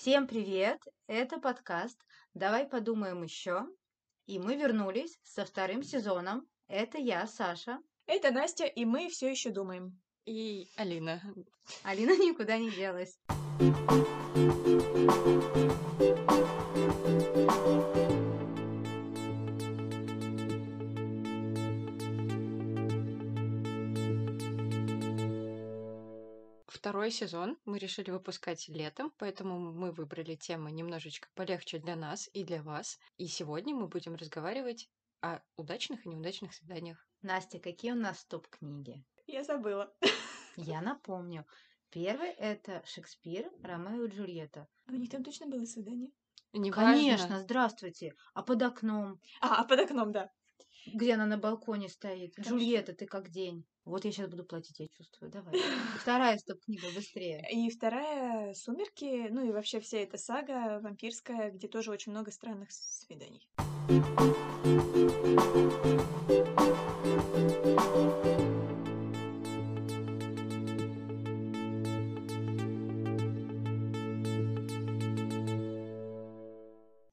Всем привет! Это подкаст «Давай подумаем еще». И мы вернулись со вторым сезоном. Это я, Саша. Это Настя, и мы все еще думаем. И Алина. Алина никуда не делась. Второй сезон мы решили выпускать летом, поэтому мы выбрали темы немножечко полегче для нас и для вас. И сегодня мы будем разговаривать о удачных и неудачных свиданиях. Настя, какие у нас топ-книги? Я забыла. Я напомню. Первый — это Шекспир, Ромео и Джульетта. У них там точно было свидание? Неважно. Конечно, здравствуйте. А под окном? А под окном, да. Где она на балконе стоит? Хорошо. Джульетта, ты как день. Вот я сейчас буду платить, я чувствую. Давай. Вторая стоп-книга, быстрее. И вторая — «Сумерки». Ну и вообще вся эта сага вампирская, где тоже очень много странных свиданий.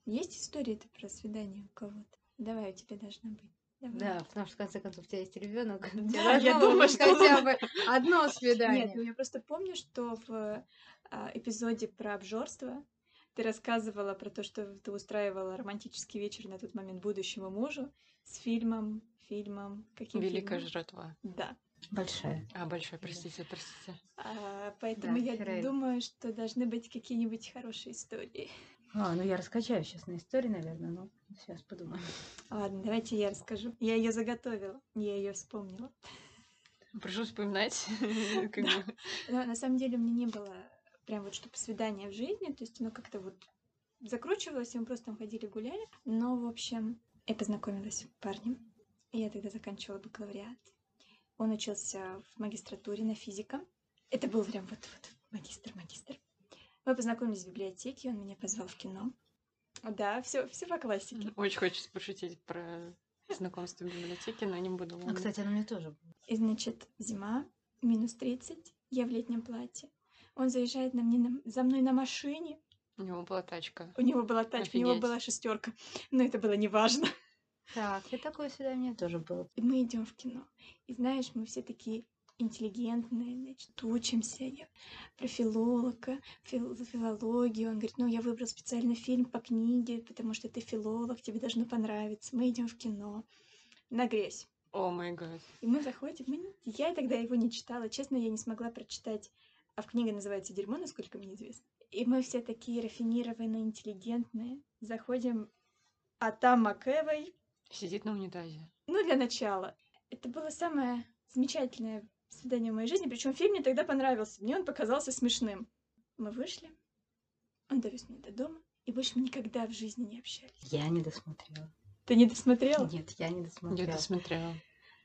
Есть история-то про свидание у кого-то? Давай, у тебя должна быть. Давай. Да, потому что, в конце концов, у тебя есть ребенок. Да, я думаю, что хотя бы одно свидание. Нет, я просто помню, что в эпизоде про обжорство ты рассказывала про то, что ты устраивала романтический вечер на тот момент будущему мужу с фильмом. Каким «Великая жратва». Да. Большая. Большая, простите. Поэтому да, я думаю, что должны быть какие-нибудь хорошие истории. Я раскачаю сейчас на истории, наверное, но сейчас подумаю. Ладно, давайте я расскажу. Я ее заготовила, я ее вспомнила. Прошу вспоминать. Но на самом деле у меня не было прям вот чтобы свидания в жизни, то есть оно как-то вот закручивалось, и мы просто там ходили гуляли. Но, в общем, я познакомилась с парнем, я тогда заканчивала бакалавриат. Он учился в магистратуре на физика. Это был прям вот магистр. Мы познакомились в библиотеке, он меня позвал в кино. Да, все по классике. Очень хочется пошутить про знакомство в библиотеке, но не буду. Кстати, оно мне тоже было. И, значит, зима, -30, я в летнем платье. Он заезжает за мной на машине. У него была тачка. Офигеть. У него была шестерка. Но это было неважно. Так, и такое свидание тоже было. И мы идем в кино. И знаешь, мы все такие... интеллигентная, значит, учимся я про филолога, филологию. Он говорит, я выбрал специально фильм по книге, потому что ты филолог, тебе должно понравиться. Мы идем в кино. Нагресь. О май гад. И мы заходим. Я тогда его не читала. Честно, я не смогла прочитать. А в книге называется «Дерьмо», насколько мне известно. И мы все такие рафинированные, интеллигентные. Заходим, а там МакЭвой сидит на унитазе. Для начала. Это было самое замечательное свидание в моей жизни, причем фильм мне тогда понравился, мне он показался смешным. Мы вышли, он довез меня до дома, и больше мы никогда в жизни не общались. Я не досмотрела. Ты не досмотрела? Нет, я не досмотрела. Я досмотрела.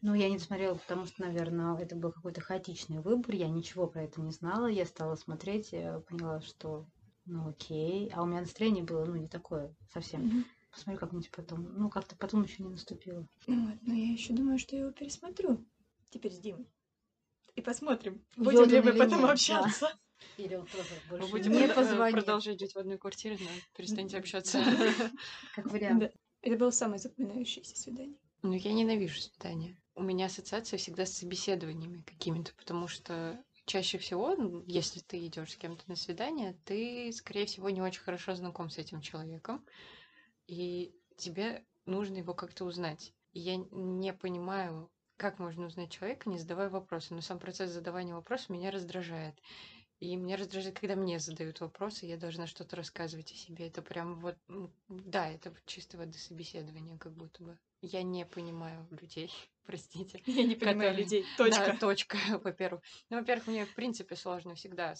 Я не досмотрела, потому что, наверное, это был какой-то хаотичный выбор, я ничего про это не знала, я стала смотреть, поняла, что окей, а у меня настроение было, не такое совсем. Mm-hmm. Посмотрю как-нибудь потом, как-то потом еще не наступило. Я еще думаю, что я его пересмотрю теперь с Димой. И посмотрим, будем ли мы потом общаться. Да. Или он тоже больше не позвонит. Продолжать жить в одной квартире, но перестаньте общаться. Как вариант. Это было самое запоминающееся свидание. Я ненавижу свидания. У меня ассоциация всегда с собеседованиями какими-то, потому что чаще всего, если ты идешь с кем-то на свидание, ты, скорее всего, не очень хорошо знаком с этим человеком, и тебе нужно его как-то узнать. И я не понимаю, как можно узнать человека, не задавая вопросы. Но сам процесс задавания вопросов меня раздражает. И меня раздражает, когда мне задают вопросы, я должна что-то рассказывать о себе. Это прям это чисто воды собеседование, как будто бы. Я не понимаю людей, простите. Я не понимаю людей, точка, во-первых. Во-первых, мне, в принципе, сложно всегда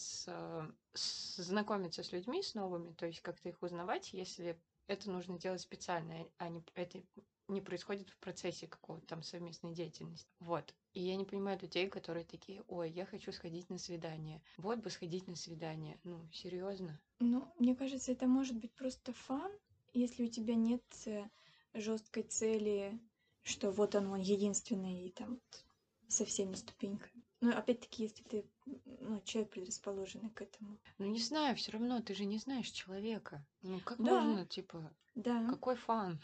знакомиться с людьми, с новыми, то есть как-то их узнавать, если это нужно делать специально, а не это... не происходит в процессе какого-то там совместной деятельности. И я не понимаю людей, которые такие, я хочу сходить на свидание. Вот бы сходить на свидание. Серьезно? Мне кажется, это может быть просто фан, если у тебя нет жесткой цели, что вот он единственный и там со всеми ступеньками. Опять-таки, если ты ну, человек предрасположенный к этому. Ну, не знаю, все равно ты же не знаешь человека. Ну, как можно, типа, какой фан?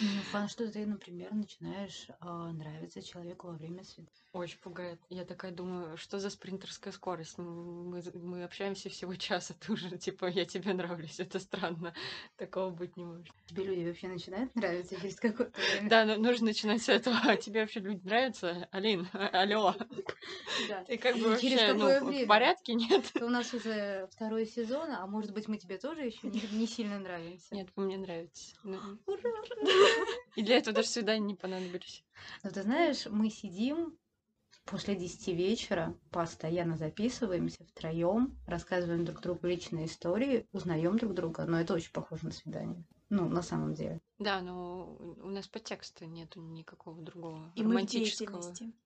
Ну, фан, что ты, например, начинаешь нравиться человеку во время свидания. Очень пугает. Я такая думаю, что за спринтерская скорость? Мы общаемся всего час, а ты уже, типа, я тебе нравлюсь. Это странно. Такого быть не может. Тебе люди вообще начинают нравиться через какое-то время? Да, нужно начинать с этого. Тебе вообще люди нравятся? Алин, алло. Ты как бы вообще, в порядке, нет? У нас уже второй сезон, а может быть, мы тебе тоже еще не сильно нравимся? Нет, мне нравится. Ура! И для этого даже свидания не понадобились. Ну, ты знаешь, мы сидим после 10 вечера, постоянно записываемся втроем, рассказываем друг другу личные истории, узнаем друг друга, но это очень похоже на свидание. Ну, на самом деле. Да, но у нас подтекста нету никакого другого и романтического.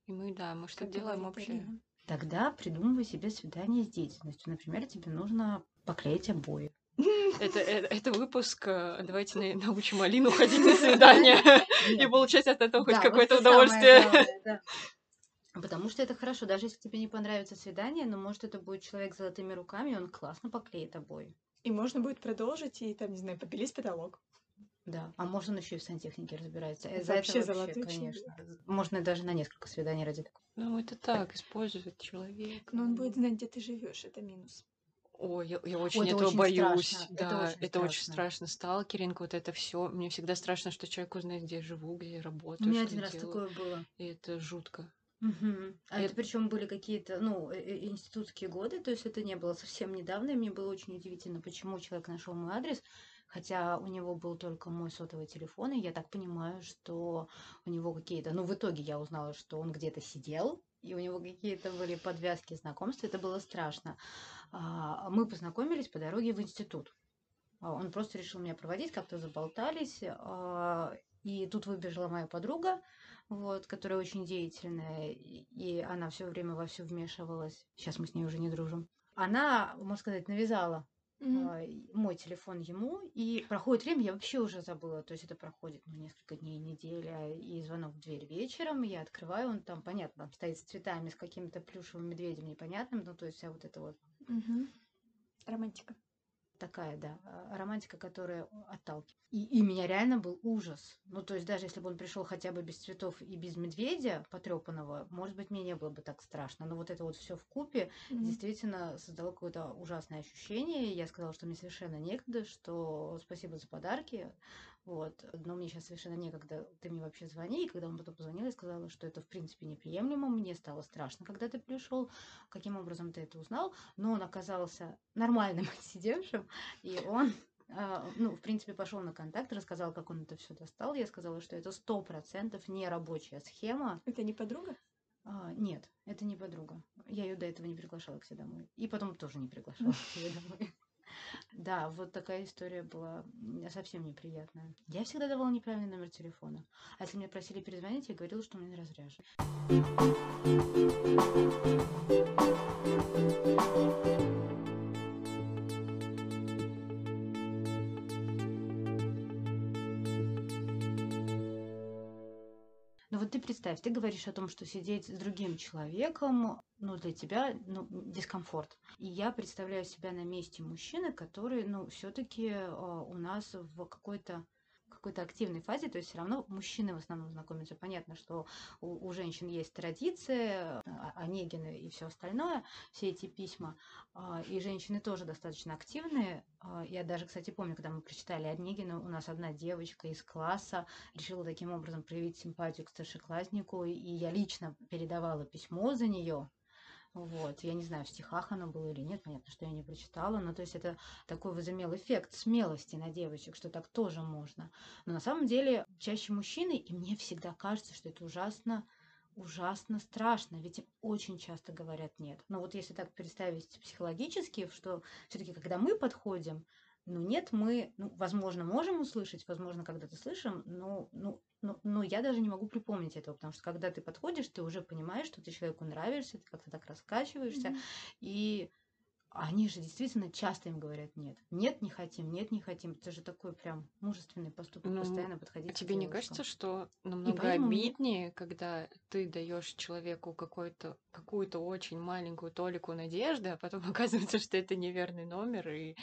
Мы что делаем общее. Тогда придумывай себе свидание с деятельностью. Например, тебе нужно поклеить обои. Это выпуск. Давайте научим Алину ходить на свидание и получать от этого хоть какое-то удовольствие. Потому что это хорошо. Даже если тебе не понравится свидание, но, может, это будет человек с золотыми руками, он классно поклеит обои. И можно будет продолжить и, там, не знаю, побелить потолок. Да, а можно еще и в сантехнике разбираться. Это вообще золотые, конечно. Можно даже на несколько свиданий ради такого. Ну, это так, использует человек. Но он будет знать, где ты живешь, это минус. Ой, я очень этого боюсь. Страшно. Да, это очень страшно. Сталкеринг, вот это все. Мне всегда страшно, что человек узнает, где я живу, где я работаю. У меня один раз такое было. И это жутко. Угу. А это причем были какие-то, институтские годы, то есть это не было совсем недавно, и мне было очень удивительно, почему человек нашел мой адрес, хотя у него был только мой сотовый телефон, и я так понимаю, что у него какие-то, в итоге я узнала, что он где-то сидел, и у него какие-то были подвязки знакомств, это было страшно. Мы познакомились по дороге в институт, он просто решил меня проводить, как-то заболтались, и тут выбежала моя подруга, которая очень деятельная, и она все время во все вмешивалась. Сейчас мы с ней уже не дружим. Она, можно сказать, навязала мой телефон ему, и проходит время, я вообще уже забыла, то есть это проходит несколько дней, неделя, и звонок в дверь вечером, я открываю, он там, понятно, стоит с цветами, с каким-то плюшевым медведем непонятным, то есть вся вот эта вот... Романтика. Такая, да, романтика, которая отталкивает. И меня реально был ужас. Ну, то есть даже если бы он пришел хотя бы без цветов и без медведя потрепанного, может быть, мне не было бы так страшно. Но вот это вот все вкупе действительно создало какое-то ужасное ощущение. Я сказала, что мне совершенно некогда, что спасибо за подарки. Но мне сейчас совершенно некогда, ты мне вообще звони. И когда он потом позвонил, я сказала, что это, в принципе, неприемлемо. Мне стало страшно, когда ты пришел, каким образом ты это узнал. Но он оказался нормальным отсидевшим, и он, в принципе, пошел на контакт, рассказал, как он это все достал. Я сказала, что это 100% не рабочая схема. Это не подруга? Нет, это не подруга. Я ее до этого не приглашала к себе домой. И потом тоже не приглашала к себе домой. Да, вот такая история была совсем неприятная. Я всегда давала неправильный номер телефона. А если меня просили перезвонить, я говорила, что у меня разряжен. Ты представь, ты говоришь о том, что сидеть с другим человеком, для тебя, дискомфорт. И я представляю себя на месте мужчины, который, все-таки у нас в какой-то активной фазе, то есть все равно мужчины в основном знакомятся. Понятно, что у женщин есть традиции, Онегины и все остальное, все эти письма. И женщины тоже достаточно активные. Я даже, кстати, помню, когда мы прочитали Онегина, у нас одна девочка из класса решила таким образом проявить симпатию к старшекласснику, и я лично передавала письмо за нее. Я не знаю, в стихах оно было или нет, понятно, что я не прочитала, но то есть это такой возымел эффект смелости на девочек, что так тоже можно. Но на самом деле чаще мужчины, и мне всегда кажется, что это ужасно, ужасно страшно, ведь им очень часто говорят нет. Но вот если так представить психологически, что все-таки когда мы подходим, нет, мы, возможно, можем услышать, возможно, когда-то слышим, но я даже не могу припомнить этого, потому что когда ты подходишь, ты уже понимаешь, что ты человеку нравишься, ты как-то так раскачиваешься, и Они же действительно часто им говорят «нет». «Нет, не хотим», «нет, не хотим». Это же такой прям мужественный поступок, ну, постоянно подходить к тебе девушкам. Не кажется, что намного обиднее, когда ты даешь человеку какую-то очень маленькую толику надежды, а потом оказывается, что это неверный номер, и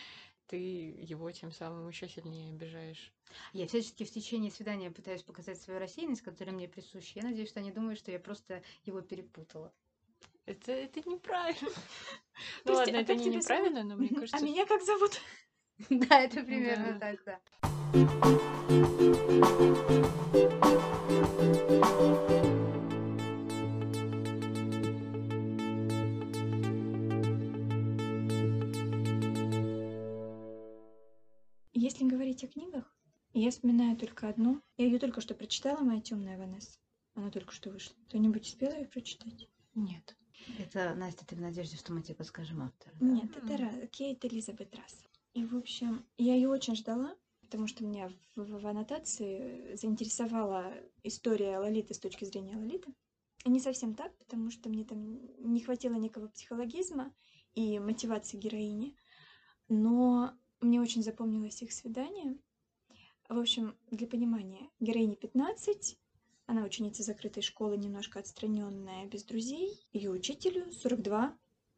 ты его тем самым еще сильнее обижаешь? Я всячески в течение свидания пытаюсь показать свою рассеянность, которая мне присуща. Я надеюсь, что они думают, что я просто его перепутала. Это неправильно. Ну ладно, это не неправильно, но мне кажется... А меня как зовут? Да, это примерно так, да. Если говорить о книгах, я вспоминаю только одну. Я ее только что прочитала, «Моя темная Ванесса». Она только что вышла. Кто-нибудь успел ее прочитать? Нет. Это, Настя, ты в надежде, что мы тебе подскажем автора? Да? Нет, это Кейт Элизабет Расс. И, в общем, я ее очень ждала, потому что меня в аннотации заинтересовала история Лолиты с точки зрения Лолиты. И не совсем так, потому что мне там не хватило некого психологизма и мотивации героини. Но мне очень запомнилось их свидание. В общем, для понимания, героине 15, она ученица закрытой школы, немножко отстраненная, без друзей. Ее учителю 42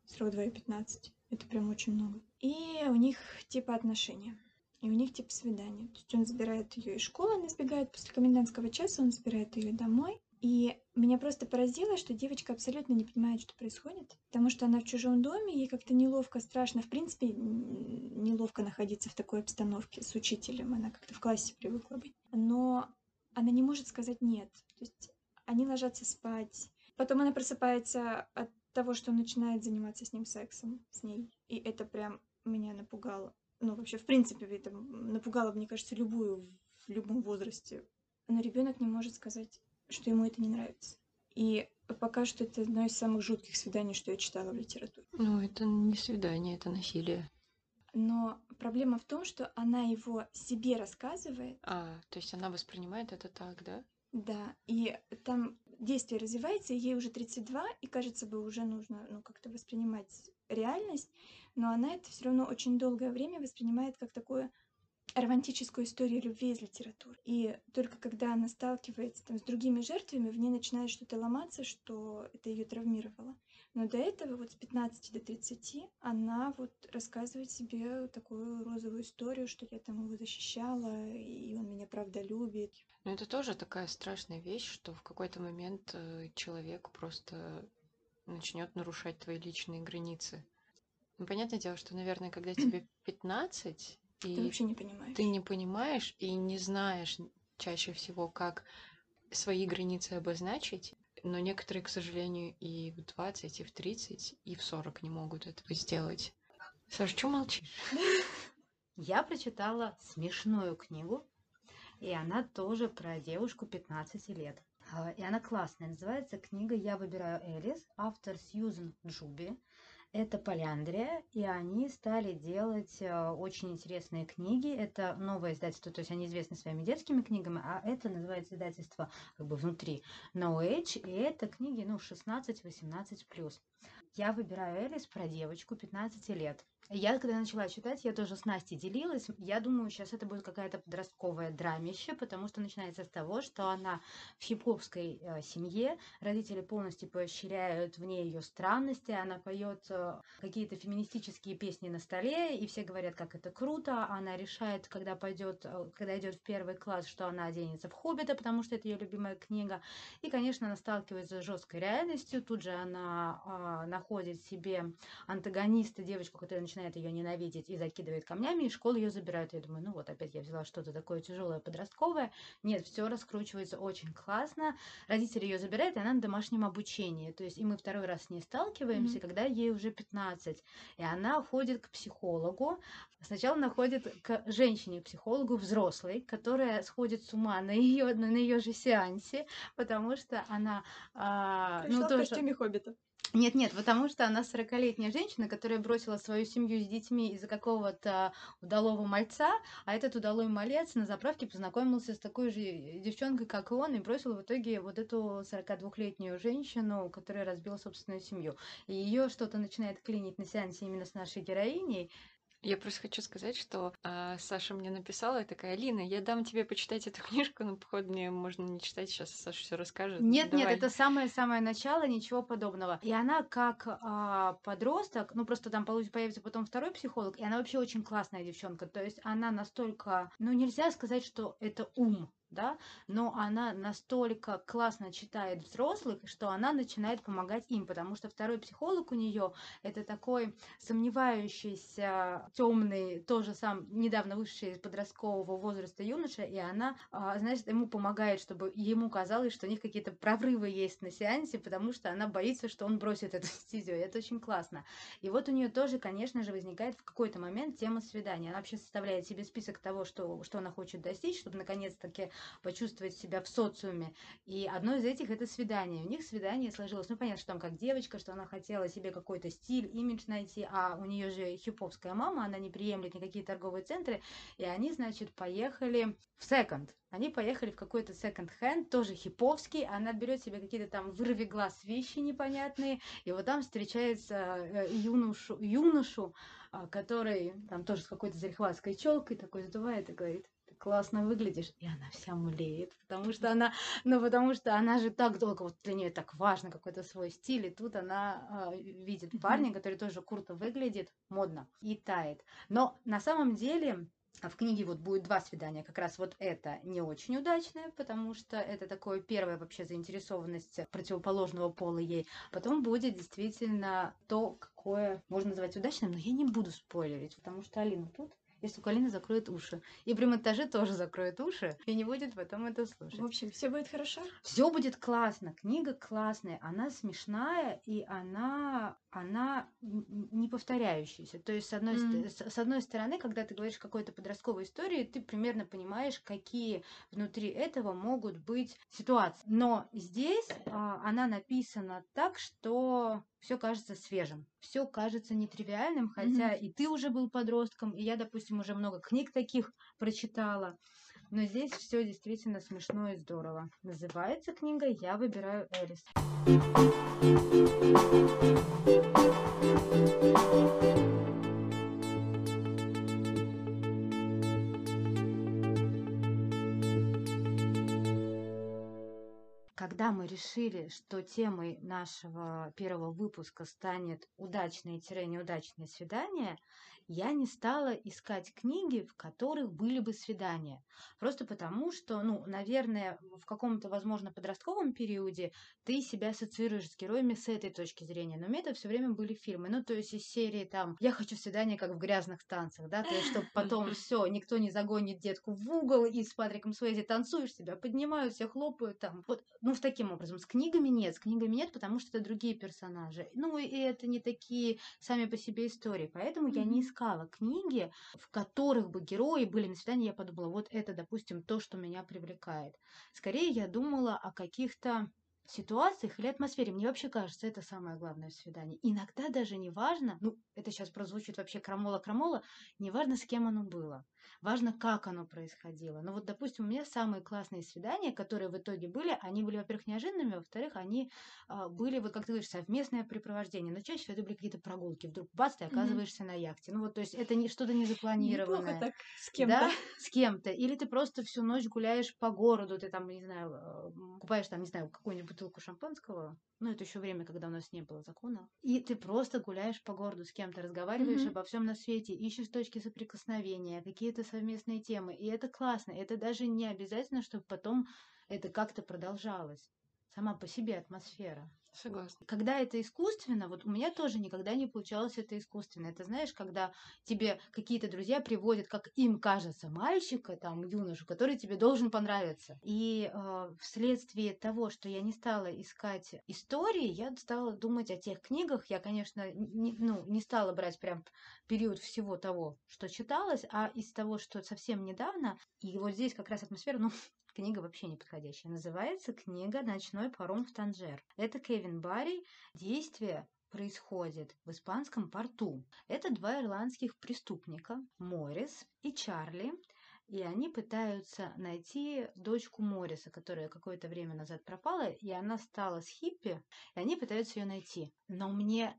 и 15. Это прям очень много. И у них типа отношения. И у них типа свидания. То есть он забирает ее из школы, она сбегает после комендантского часа, он забирает ее домой. И меня просто поразило, что девочка абсолютно не понимает, что происходит. Потому что она в чужом доме, ей как-то неловко, страшно. В принципе, неловко находиться в такой обстановке с учителем. Она как-то в классе привыкла быть. Но она не может сказать «нет». То есть они ложатся спать. Потом она просыпается от того, что он начинает заниматься с ним сексом, с ней. И это прям меня напугало. Ну, вообще, в принципе, это напугало, мне кажется, в любом возрасте. Но ребенок не может сказать, что ему это не нравится. И пока что это одно из самых жутких свиданий, что я читала в литературе. Ну, это не свидание, это насилие. Но проблема в том, что она его себе рассказывает. А, то есть она воспринимает это так, да? Да, и там действие развивается, ей уже 32, и, кажется бы, уже нужно как-то воспринимать реальность, но она это все равно очень долгое время воспринимает как такую романтическую историю любви из литературы. И только когда она сталкивается там с другими жертвами, в ней начинает что-то ломаться, что это ее травмировало. Но до этого, вот с 15 до 30, она вот рассказывает себе такую розовую историю, что я там его защищала, и он меня правда любит. Но это тоже такая страшная вещь, что в какой-то момент человек просто начнет нарушать твои личные границы. Ну, понятное дело, что, наверное, когда тебе 15... И ты вообще не понимаешь. Ты не понимаешь и не знаешь чаще всего, как свои границы обозначить. Но некоторые, к сожалению, и в 20, и в 30, и в 40 не могут этого сделать. Саша, чё молчишь? Я прочитала смешную книгу, и она тоже про девушку 15 лет. И она классная. Называется книга «Я выбираю Элис», автор Сьюзен Джуби. Это Поляндрия, и они стали делать очень интересные книги. Это новое издательство, то есть они известны своими детскими книгами, а это называется издательство как бы внутри No Age, и это книги 16-18+. Я выбираю Элис про девочку 15 лет. Я, когда начала читать, я тоже с Настей делилась. Я думаю, сейчас это будет какая-то подростковая драмище, потому что начинается с того, что она в хип-хопской семье, родители полностью поощряют в ней ее странности, она поет какие-то феминистические песни на столе, и все говорят, как это круто. Она решает, когда идет в первый класс, что она оденется в «Хоббита», потому что это ее любимая книга. И, конечно, она сталкивается с жесткой реальностью. Тут же она находит себе антагониста, девочку, которая начинает ее ненавидеть и закидывает камнями, и школу ее забирают. Я думаю, опять я взяла что-то такое тяжелое подростковое. Нет, все раскручивается очень классно. Родители ее забирают, и она на домашнем обучении. То есть, и мы второй раз с ней сталкиваемся, когда ей уже 15. И она ходит к психологу. Сначала она ходит к женщине-психологу, взрослой, которая сходит с ума на ее же сеансе, потому что она... Пришла в костюме «Хоббита». Нет, потому что она 40-летняя женщина, которая бросила свою семью с детьми из-за какого-то удалого мальца, а этот удалой малец на заправке познакомился с такой же девчонкой, как и он, и бросил в итоге вот эту 42-летнюю женщину, которая разбила собственную семью. И ее что-то начинает клинить на сеансе именно с нашей героиней. Я просто хочу сказать, что Саша мне написала и такая: Лина, я дам тебе почитать эту книжку, но походу мне можно не читать, сейчас Саша все расскажет. Нет, это самое-самое начало, ничего подобного. И она как подросток, ну просто там появится потом второй психолог, и она вообще очень классная девчонка, то есть она настолько, ну нельзя сказать, что это ум, да, но она настолько классно читает взрослых, что она начинает помогать им, потому что второй психолог у нее это такой сомневающийся, темный, тоже сам недавно вышедший из подросткового возраста юноша, и она, значит, ему помогает, чтобы ему казалось, что у них какие-то прорывы есть на сеансе, потому что она боится, что он бросит эту стезию, и это очень классно. И вот у нее тоже, конечно же, возникает в какой-то момент тема свидания. Она вообще составляет себе список того, что она хочет достичь, чтобы наконец-таки почувствовать себя в социуме. И одно из этих — это свидание. У них свидание сложилось. Ну, понятно, что там как девочка, что она хотела себе какой-то стиль, имидж найти, а у нее же хиповская мама, она не приемлет никакие торговые центры, и они, значит, поехали в секонд. Они поехали в какой-то секонд-хенд, тоже хиповский, она берет себе какие-то там вырви глаз вещи непонятные, и вот там встречается юношу, который там тоже с какой-то залихватской челкой такой задувает и говорит: классно выглядишь, и она вся млеет, потому что она же так долго, вот для нее так важно какой-то свой стиль, и тут она видит парня, который тоже круто выглядит, модно, и тает. Но на самом деле в книге вот будет два свидания, как раз вот это не очень удачное, потому что это такое первая вообще заинтересованность противоположного пола ей. Потом будет действительно то, какое можно назвать удачным, но я не буду спойлерить, потому что Алина тут. Если только Алина закроет уши. И при монтаже тоже закроет уши. И не будет потом это слушать. В общем, все будет хорошо? Все будет классно. Книга классная. Она смешная. И она не повторяющаяся. То есть, с одной стороны, когда ты говоришь какой-то подростковой истории, ты примерно понимаешь, какие внутри этого могут быть ситуации. Но здесь она написана так, что все кажется свежим, все кажется нетривиальным, хотя и ты уже был подростком, и я, допустим, уже много книг таких прочитала. Но здесь все действительно смешно и здорово. Называется книга «Я выбираю Элис». Когда мы решили, что темой нашего первого выпуска станет удачные-неудачные свидания, я не стала искать книги, в которых были бы свидания. Просто потому, что, наверное, в каком-то, возможно, подростковом периоде ты себя ассоциируешь с героями с этой точки зрения. Но у меня это все время были фильмы. Ну, то есть из серии там «Я хочу свидания, как в грязных танцах», да, то есть чтобы потом все, никто не загонит детку в угол, и с Патриком Суэзи танцуешь, тебя поднимают, все хлопают там. Вот, таким образом. С книгами нет, потому что это другие персонажи. И это не такие сами по себе истории. Поэтому я не искала книги, в которых бы герои были на свидании. Я подумала, вот это, допустим, то, что меня привлекает. Скорее, я думала о каких-то ситуациях или атмосфере. Мне вообще кажется, это самое главное в свидании. Иногда даже не важно, это сейчас прозвучит вообще крамола-крамола, не важно, с кем оно было. Важно, как оно происходило. Но вот, допустим, у меня самые классные свидания, которые в итоге были, они были, во-первых, неожиданными, во-вторых, они были, вот как ты говоришь, совместное препровождение. Но чаще всего это были какие-то прогулки. Вдруг бац, ты оказываешься на яхте. То есть это что-то незапланированное. Неплохо так, с кем-то. Да? С кем-то. Или ты просто всю ночь гуляешь по городу, ты там, не знаю, купаешь там, не знаю, какую-нибудь бутылку шампанского. Это еще время, когда у нас не было закона. И ты просто гуляешь по городу с кем-то, разговариваешь обо всем на свете, ищешь точки соприкосновения, какие-то совместные темы. И это классно. Это даже не обязательно, чтобы потом это как-то продолжалось. Сама по себе атмосфера. Согласна. Когда это искусственно, вот у меня тоже никогда не получалось это искусственно. Это, знаешь, когда тебе какие-то друзья приводят, как им кажется, мальчика, там, юношу, который тебе должен понравиться. И вследствие того, что я не стала искать истории, я стала думать о тех книгах. Я, конечно, не стала брать прям период всего того, что читалось, а из того, что совсем недавно. И вот здесь как раз атмосфера, книга вообще не подходящая. Называется книга «Ночной паром в Танжер». Это Кевин Барри. Действие происходит в испанском порту. Это два ирландских преступника, Моррис и Чарли, и они пытаются найти дочку Морриса, которая какое-то время назад пропала, и она стала с хиппи, и они пытаются ее найти. Но мне...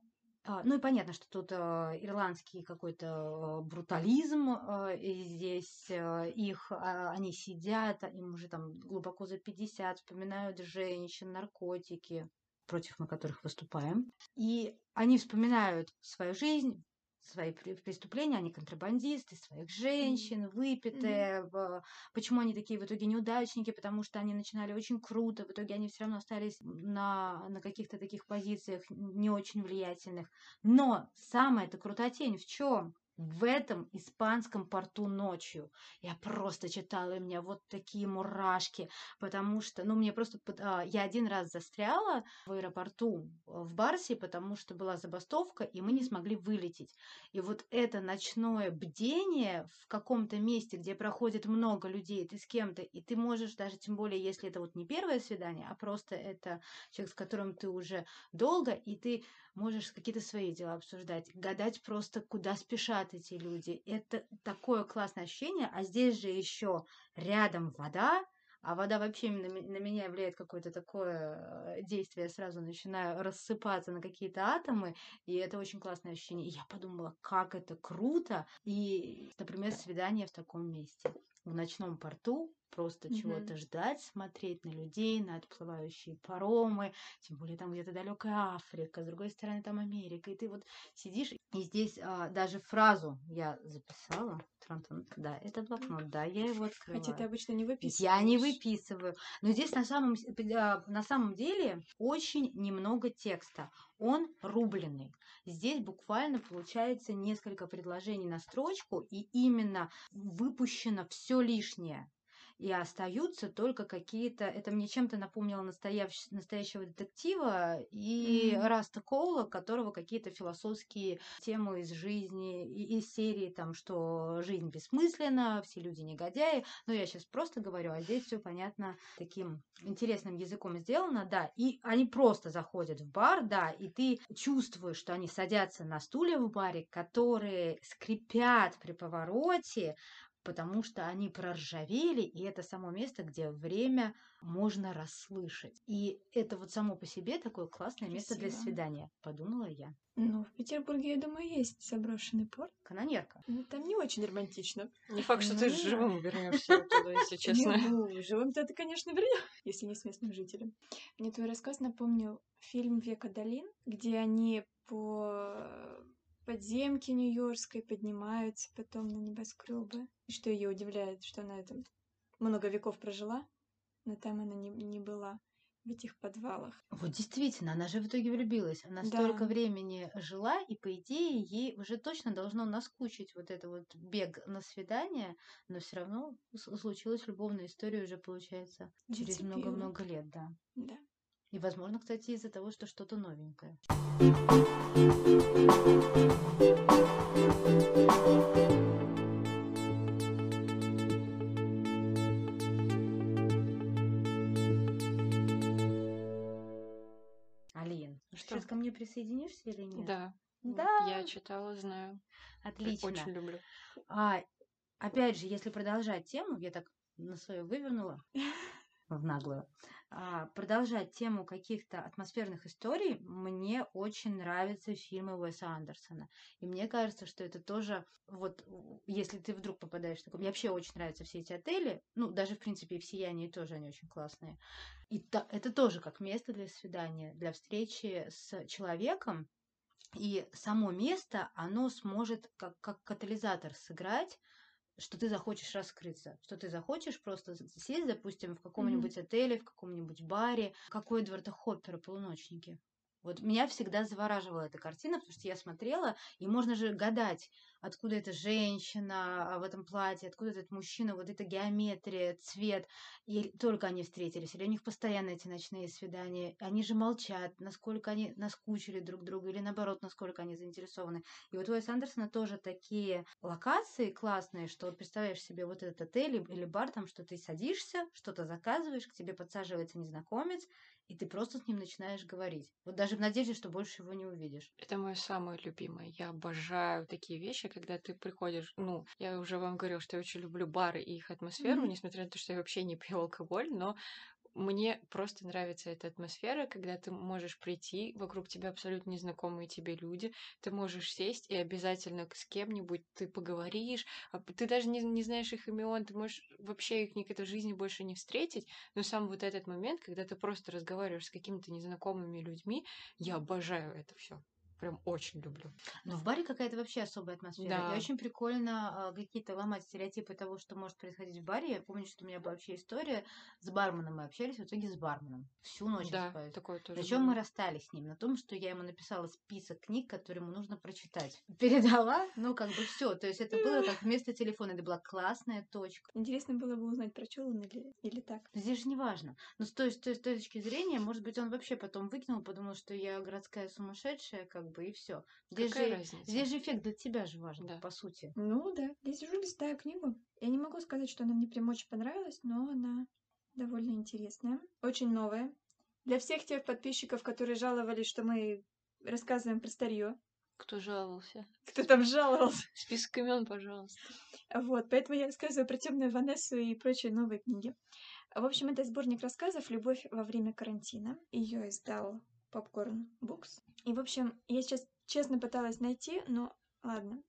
Ну и понятно, что тут ирландский какой-то брутализм, и здесь они сидят, им уже там глубоко за 50, вспоминают женщин, наркотики, против мы которых выступаем. И они вспоминают свою жизнь, свои преступления, они контрабандисты, своих женщин, выпитые. Mm-hmm. Почему они такие в итоге неудачники? Потому что они начинали очень круто, в итоге они все равно остались на каких-то таких позициях не очень влиятельных. Но самая-то крутотень в чем? В этом испанском порту ночью. Я просто читала, и у меня вот такие мурашки, потому что, ну, мне просто... Я один раз застряла в аэропорту в Барсе, потому что была забастовка, и мы не смогли вылететь. И вот это ночное бдение в каком-то месте, где проходит много людей, ты с кем-то, и ты можешь даже, тем более, если это вот не первое свидание, а просто это человек, с которым ты уже долго, и ты можешь какие-то свои дела обсуждать, гадать просто, куда спешат эти люди. Это такое классное ощущение, а здесь же еще рядом вода, а вода вообще на меня являет какое-то такое действие, я сразу начинаю рассыпаться на какие-то атомы, и это очень классное ощущение. И я подумала, как это круто, и, например, свидание в таком месте, в ночном порту, просто чего-то ждать, смотреть на людей, на отплывающие паромы, тем более там где-то далекая Африка, с другой стороны там Америка, и ты вот сидишь, и здесь даже фразу я записала, да, это блокнот, да, я его открываю. Хотя ты обычно не выписываешь. Я не выписываю, но здесь на самом деле очень немного текста, он рубленый, здесь буквально получается несколько предложений на строчку, и именно выпущено все лишнее. И остаются только какие-то... Это мне чем-то напомнило настоящего детектива и Раста Коула, которого какие-то философские темы из жизни, из серии, там, что жизнь бессмысленна, все люди негодяи. Но я сейчас просто говорю, а здесь все понятно таким интересным языком сделано, да. И они просто заходят в бар, да, и ты чувствуешь, что они садятся на стулья в баре, которые скрипят при повороте, потому что они проржавели, и это само место, где время можно расслышать. И это вот само по себе такое классное место для свидания, подумала я. Ну, в Петербурге, я думаю, есть заброшенный порт. Канонерка. Ну, там не очень романтично. Не факт, что ты живым вернешься оттуда, если честно. Ну, живым-то ты, конечно, вернёшься, если не с местным жителем. Мне твой рассказ напомнил фильм «Века долин», где они по... подземки нью-йоркской поднимаются потом на небоскребы. И что ее удивляет, что она там много веков прожила, но там она не была в этих подвалах. Вот действительно, она же в итоге влюбилась. Она столько времени жила, и по идее ей уже точно должно наскучить вот это вот бег на свидание, но все равно случилась любовная история уже, получается, через много-много лет, да. Да. И, возможно, кстати, из-за того, что что-то новенькое. Алин, что? Ты ко мне присоединишься или нет? Да. Да. Я читала, знаю. Отлично. Очень люблю. Опять же, если продолжать тему, я так на свою вывернула. В наглую. Продолжать тему каких-то атмосферных историй, мне очень нравятся фильмы Уэса Андерсона. И мне кажется, что это тоже, вот, если ты вдруг попадаешь в такой... Мне вообще очень нравятся все эти отели, ну, даже, в принципе, и в «Сиянии» тоже они очень классные. И это тоже как место для свидания, для встречи с человеком. И само место, оно сможет как катализатор сыграть, что ты захочешь раскрыться, что ты захочешь просто сесть, допустим, в каком-нибудь отеле, в каком-нибудь баре, как у Эдварда Хоппера «Полуночники». Вот меня всегда завораживала эта картина, потому что я смотрела, и можно же гадать, откуда эта женщина в этом платье, откуда этот мужчина, вот эта геометрия, цвет. И только они встретились, или у них постоянно эти ночные свидания, они же молчат, насколько они наскучили друг другу, или наоборот, насколько они заинтересованы. И вот у Уэса Андерсона тоже такие локации классные, что вот представляешь себе вот этот отель или бар, там, что ты садишься, что-то заказываешь, к тебе подсаживается незнакомец, и ты просто с ним начинаешь говорить. Вот даже в надежде, что больше его не увидишь. Это мое самое любимое. Я обожаю такие вещи, когда ты приходишь... Ну, я уже вам говорила, что я очень люблю бары и их атмосферу, несмотря на то, что я вообще не пью алкоголь, но... Мне просто нравится эта атмосфера, когда ты можешь прийти, вокруг тебя абсолютно незнакомые тебе люди, ты можешь сесть и обязательно с кем-нибудь ты поговоришь, ты даже не знаешь их имен, ты можешь вообще их никогда в жизни больше не встретить, но сам вот этот момент, когда ты просто разговариваешь с какими-то незнакомыми людьми, я обожаю это все. Прям очень люблю. Но в баре какая-то вообще особая атмосфера. Да. И очень прикольно какие-то ломать стереотипы того, что может происходить в баре. Я помню, что у меня была вообще история с барменом. Мы общались в итоге с барменом. Всю ночь спали. Причем мы расстались с ним на том, что я ему написала список книг, которые ему нужно прочитать. Передала, ну как бы все. То есть это было как вместо телефона. Это была классная точка. Интересно было бы узнать, прочел он или так. Здесь же не важно. Но с точки зрения, может быть, он вообще потом выкинул, подумал, что я городская сумасшедшая, и все. Здесь же эффект для тебя же важен, да. По сути. Ну да. Я сижу, листаю книгу. Я не могу сказать, что она мне прям очень понравилась, но она довольно интересная. Очень новая. Для всех тех подписчиков, которые жаловались, что мы рассказываем про старье. Кто жаловался? Кто там жаловался? Список имен, пожалуйста. Вот, поэтому я рассказываю про темную Ванессу и прочие новые книги. В общем, это сборник рассказов «Любовь во время карантина». Ее издал Попкорн букс. И, в общем, я сейчас честно пыталась найти, но ладно.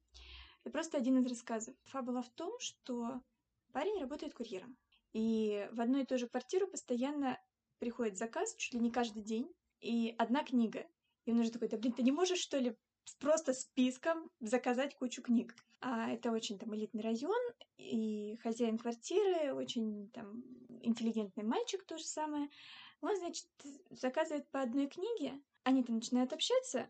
Это просто один из рассказов. Фабула в том, что парень работает курьером. И в одну и ту же квартиру постоянно приходит заказ, чуть ли не каждый день, и одна книга. И он уже такой: да блин, ты не можешь, что ли, просто списком заказать кучу книг? А это очень там элитный район, и хозяин квартиры, очень там интеллигентный мальчик, то же самое. Он, значит, заказывает по одной книге, они там начинают общаться,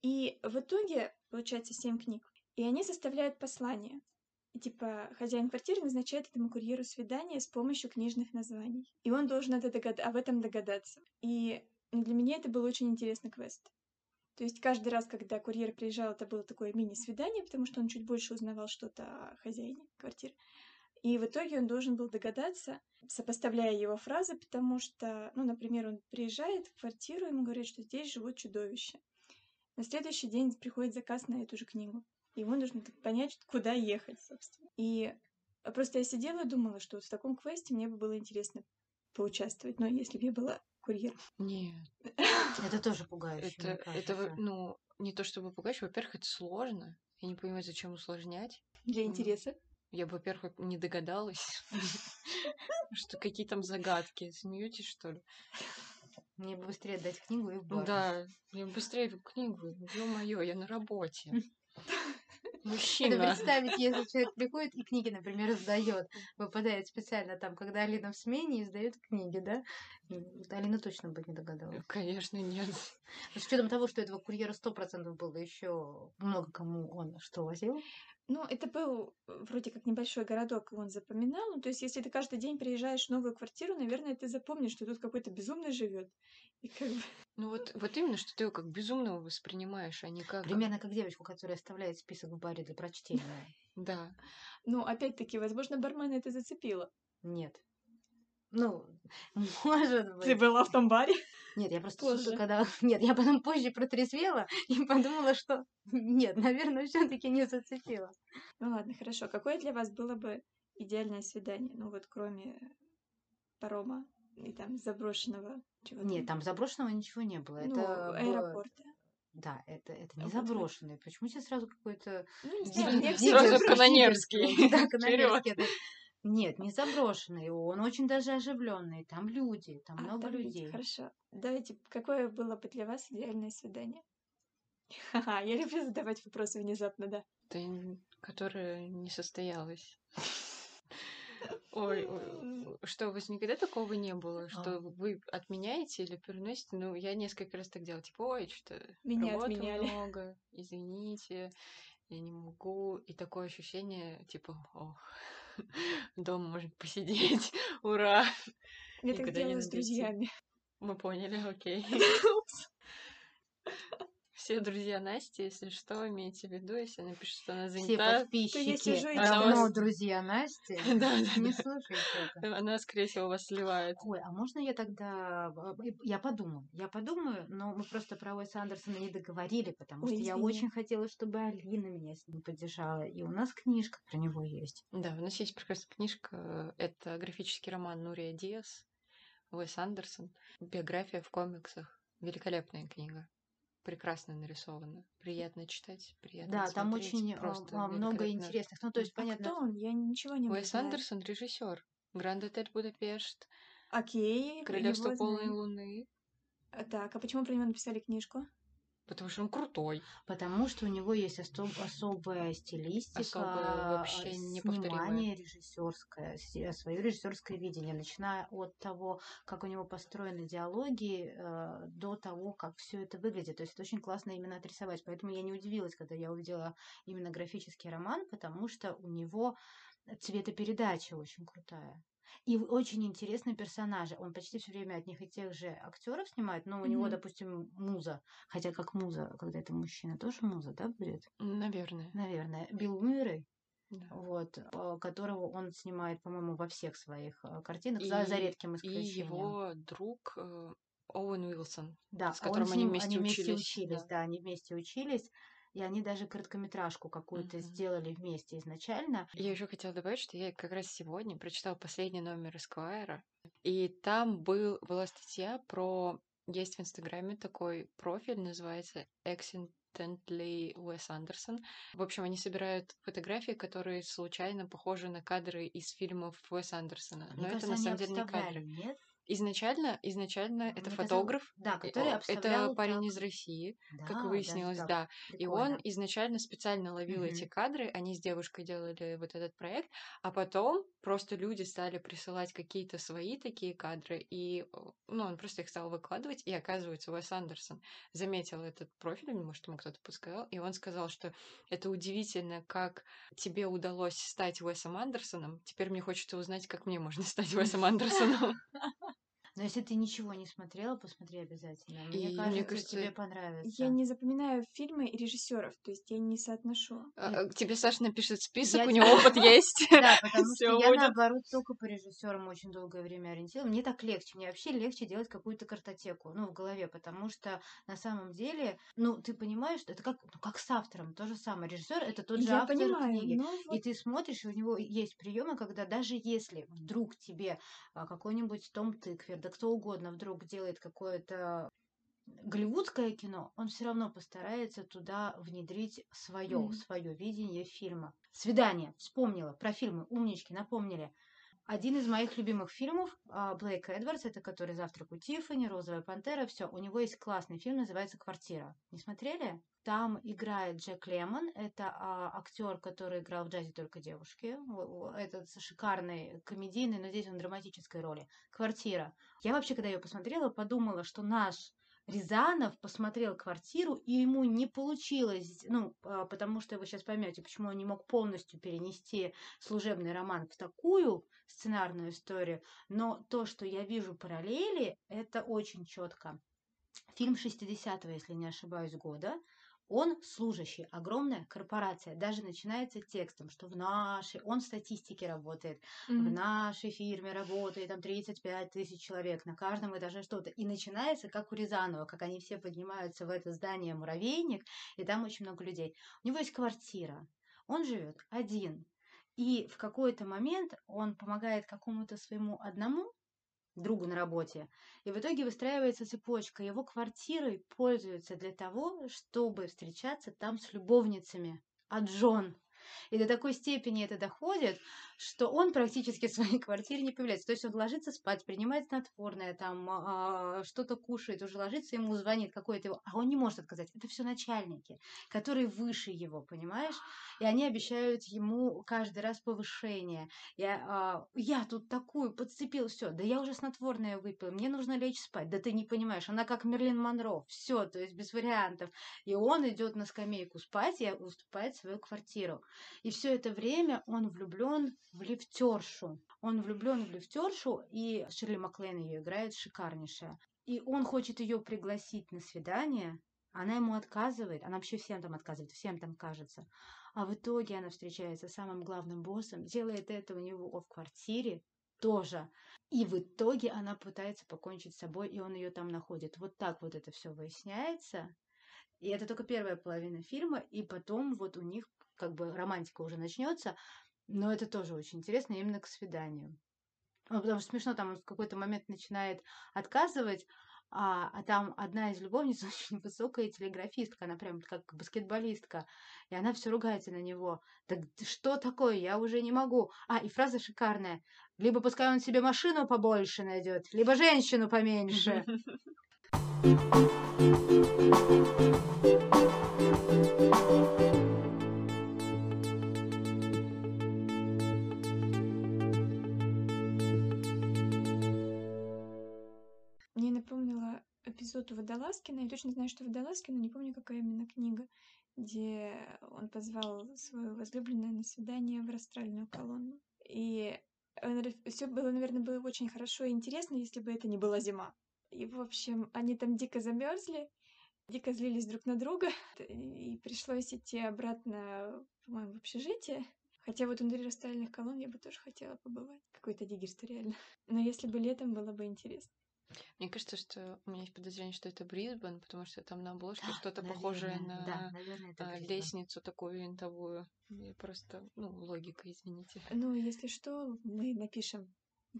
и в итоге получается 7 книг. И они составляют послание. И, типа, хозяин квартиры назначает этому курьеру свидание с помощью книжных названий. И он должен об этом догадаться. И для меня это был очень интересный квест. То есть каждый раз, когда курьер приезжал, это было такое мини-свидание, потому что он чуть больше узнавал что-то о хозяине квартиры. И в итоге он должен был догадаться, сопоставляя его фразы, потому что, ну, например, он приезжает в квартиру, ему говорят, что здесь живут чудовища. На следующий день приходит заказ на эту же книгу. Ему нужно понять, куда ехать, собственно. И просто я сидела и думала, что вот в таком квесте мне бы было интересно поучаствовать, но если бы я была курьером. Нет. Это тоже пугающе, мне кажется. Это, ну, не то чтобы пугающе, во-первых, это сложно. Я не понимаю, зачем усложнять. Для интереса. Я бы, во-первых, не догадалась, что какие там загадки. Смеетесь, что ли? Мне бы быстрее дать книгу и в бар. Да, мне быстрее книгу. Ё-моё, я на работе. Мужчина. Это представить, если человек приходит и книги, например, издает, выпадает специально там, когда Алина в смене, издает книги, да? Алина точно бы не догадалась. Конечно, нет. С учетом того, что этого курьера 100% было еще много кому он что возил. Ну, это был вроде как небольшой городок, и он запоминал. Ну, то есть, если ты каждый день приезжаешь в новую квартиру, наверное, ты запомнишь, что тут какой-то безумный живет. И как бы... Ну, вот именно, что ты его как безумного воспринимаешь, а не как... Примерно как девочку, которая оставляет список в баре для прочтения. Да. Ну, опять-таки, возможно, бармена это зацепило. Нет. Ну, может быть. Ты была в том баре? Нет, я просто... когда Нет, я потом позже протрезвела и подумала, что... Нет, наверное, все-таки не зацепила. Ну ладно, хорошо. Какое для вас было бы идеальное свидание? Ну вот кроме парома и там заброшенного чего-то? Нет, там заброшенного ничего не было. Ну, это аэропорта. Да, это не заброшенный. Почему тебе сразу какой-то... Ну, сразу канонерский. Да, канонерский. Нет, не заброшенный. Он очень даже оживленный. Там люди, там много людей. Хорошо. Давайте, какое было бы для вас идеальное свидание? Ха-ха, я люблю задавать вопросы внезапно, да. Которая не состоялась. Ой, что, у вас никогда такого не было? Что вы отменяете или переносите? Ну, я несколько раз так делала. Типа, ой, что-то работы много, извините... я не могу, и такое ощущение, типа, ох, дома можно посидеть, ура! Я так делаю с друзьями. Мы поняли, окей. Все друзья Насти, если что, имейте в виду, если она пишет, что она занята. Все подписчики, давно друзья Насти, не слушайте это. Она, скорее всего, вас сливает. Ой, а можно я тогда... Я подумаю, но мы просто про Уэса Андерсона не договорили, потому что я очень хотела, чтобы Алина меня с ним поддержала, и у нас книжка про него есть. Да, у нас есть прекрасная книжка, это графический роман Нурия Диас, Уэс Андерсон, биография в комиксах, великолепная книга. Прекрасно нарисовано, приятно читать, приятно смотреть. Да, там очень много интересных. Ну, то есть, понятно. Кто он? Я ничего не могу. Уэс Андерсон, режиссер. Гранд-отель Будапешт. Окей. Королевство полной луны. Так, а почему про него написали книжку? Потому что он крутой. Потому что у него есть особая стилистика, вообще снимание режиссерское, свое режиссерское видение, начиная от того, как у него построены диалоги, до того, как все это выглядит. То есть это очень классно именно отрисовать. Поэтому я не удивилась, когда я увидела именно графический роман, потому что у него цветопередача очень крутая. И очень интересные персонажи. Он почти все время одних и тех же актеров снимает, но у него, допустим, муза. Хотя как муза, когда это мужчина, тоже муза, да, будет? Наверное. Билл Мюррей, вот, которого он снимает, по-моему, во всех своих картинах, за редким исключением. И его друг Оуэн Уилсон, да, с которым они вместе учились. Да, они вместе учились. И они даже короткометражку какую-то сделали вместе изначально. Я еще хотела добавить, что я как раз сегодня прочитала последний номер Esquire, и там была статья про... Есть в Инстаграме такой профиль, называется Accidentally Wes Anderson. В общем, они собирают фотографии, которые случайно похожи на кадры из фильмов Уэса Андерсона. Но это на самом деле не кадры. Нет? Изначально это фотограф, да, который это парень из России, да, как выяснилось, да. И он изначально специально ловил эти кадры, они с девушкой делали вот этот проект, а потом просто люди стали присылать какие-то свои такие кадры, и он просто их стал выкладывать, и оказывается, Уэс Андерсон заметил этот профиль, может, ему кто-то подсказал, и он сказал, что это удивительно, как тебе удалось стать Уэсом Андерсоном, теперь мне хочется узнать, как мне можно стать Уэсом Андерсоном. Но если ты ничего не смотрела, посмотри обязательно. Мне кажется, тебе понравится. Я не запоминаю фильмы и режиссеров, то есть я не соотношу. Тебе Саша напишет список, у него опыт есть. Да, потому что я, наоборот, только по режиссерам очень долгое время ориентировалась. Мне так легче, мне вообще легче делать какую-то картотеку, в голове, потому что на самом деле, ты понимаешь, что это как с автором, то же самое. Режиссер — это тот же автор книги. И ты смотришь, и у него есть приемы, когда даже если вдруг тебе какой-нибудь Том Тыквер, да кто угодно вдруг делает какое-то голливудское кино, он все равно постарается туда внедрить свое видение фильма. «Свидание». Вспомнила про фильмы. Умнички, напомнили. Один из моих любимых фильмов Блейка Эдвардса, это который «Завтрак у Тиффани», «Розовая пантера», все. У него есть классный фильм, называется «Квартира». Не смотрели? Там играет Джек Лемон, это актер, который играл в «Джазе только девушки». Это шикарный, комедийный, но здесь он в драматической роли. «Квартира». Я вообще, когда ее посмотрела, подумала, что наш Рязанов посмотрел «Квартиру», и ему не получилось, потому что вы сейчас поймете, почему он не мог полностью перенести служебный роман в такую сценарную историю, но то, что я вижу параллели, это очень четко. Фильм 60-го, если не ошибаюсь, года. Он служащий, огромная корпорация. Даже начинается текстом, что он в статистике работает, в нашей фирме работает, там 35 тысяч человек, на каждом этаже что-то. И начинается, как у Рязанова, как они все поднимаются в это здание муравейник, и там очень много людей. У него есть квартира, он живет один. И в какой-то момент он помогает какому-то своему одному другу на работе. И в итоге выстраивается цепочка. Его квартирой пользуются для того, чтобы встречаться там с любовницами от жен. И до такой степени это доходит, что он практически в своей квартире не появляется. То есть он ложится спать, принимает снотворное, там что-то кушает, уже ложится, ему звонит какой-то его... А он не может отказать. Это все начальники, которые выше его, понимаешь? И они обещают ему каждый раз повышение. Я тут такую подцепил, все, да я уже снотворное выпил, мне нужно лечь спать. Да ты не понимаешь, она как Мерлин Монро, все, то есть без вариантов. И он идет на скамейку спать и уступает свою квартиру. И все это время он влюблен в лифтершу. И Ширли Маклейн ее играет шикарнейшая. И он хочет ее пригласить на свидание. Она ему отказывает, она вообще всем там отказывает, всем там кажется. А в итоге она встречается с самым главным боссом, делает это у него в квартире тоже. И в итоге она пытается покончить с собой, и он ее там находит. Вот так вот это все выясняется. И это только первая половина фильма, и потом вот у них как бы романтика уже начнется, но это тоже очень интересно именно к свиданию. Ну, потому что смешно, там он в какой-то момент начинает отказывать, а там одна из любовниц очень высокая телеграфистка, она прям как баскетболистка, и она все ругается на него. «Так что такое? Я уже не могу». И фраза шикарная. «Либо пускай он себе машину побольше найдет, либо женщину поменьше». Помнила эпизод Водолазкина, я точно знаю, что Водолазкина, не помню, какая именно книга, где он позвал свою возлюбленную на свидание в растральную колонну. И все было, наверное, было очень хорошо и интересно, если бы это не была зима. И, в общем, они там дико замерзли, дико злились друг на друга, и пришлось идти обратно, по-моему, в общежитие. Хотя вот внутри растральных колонн я бы тоже хотела побывать. Какое-то диггерство реально. Но если бы летом, было бы интересно. Мне кажется, что у меня есть подозрение, что это Брисбен, потому что там на обложке что-то похожее на лестницу такую винтовую. Я просто, логика, извините. Если что, мы напишем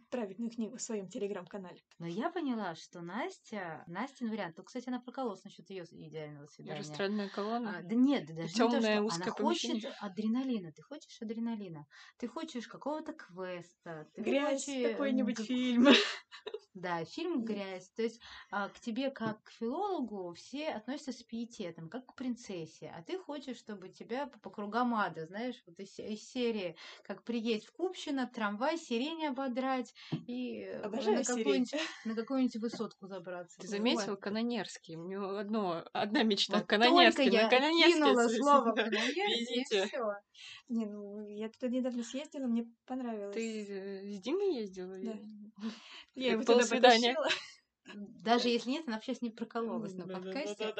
правильную книгу в своем телеграм-канале. Но я поняла, что Настин вариант. Кстати, она прокололась насчет ее идеального свидания. Растральная колонна? Даже темная, не то, что она помещение. Хочет адреналина. Ты хочешь адреналина? Ты хочешь какого-то квеста? Ты грязь, хочешь... какой-нибудь фильм. Да, фильм «Грязь». То есть к тебе, как к филологу, все относятся с пиететом, как к принцессе. А ты хочешь, чтобы тебя по кругам ада, знаешь, вот из серии, как приедь в Купчино, трамвай, сирень ободрать и на какую-нибудь высотку забраться. Ты заметила канонерский? У него одна мечта — канонерский. Только я кинула слово «канонерский», и всё. Я туда недавно съездила, мне понравилось. Ты с Димой ездила? Да. Я его туда потащила. Даже если нет, она вообще с ним прокололась на подкасте.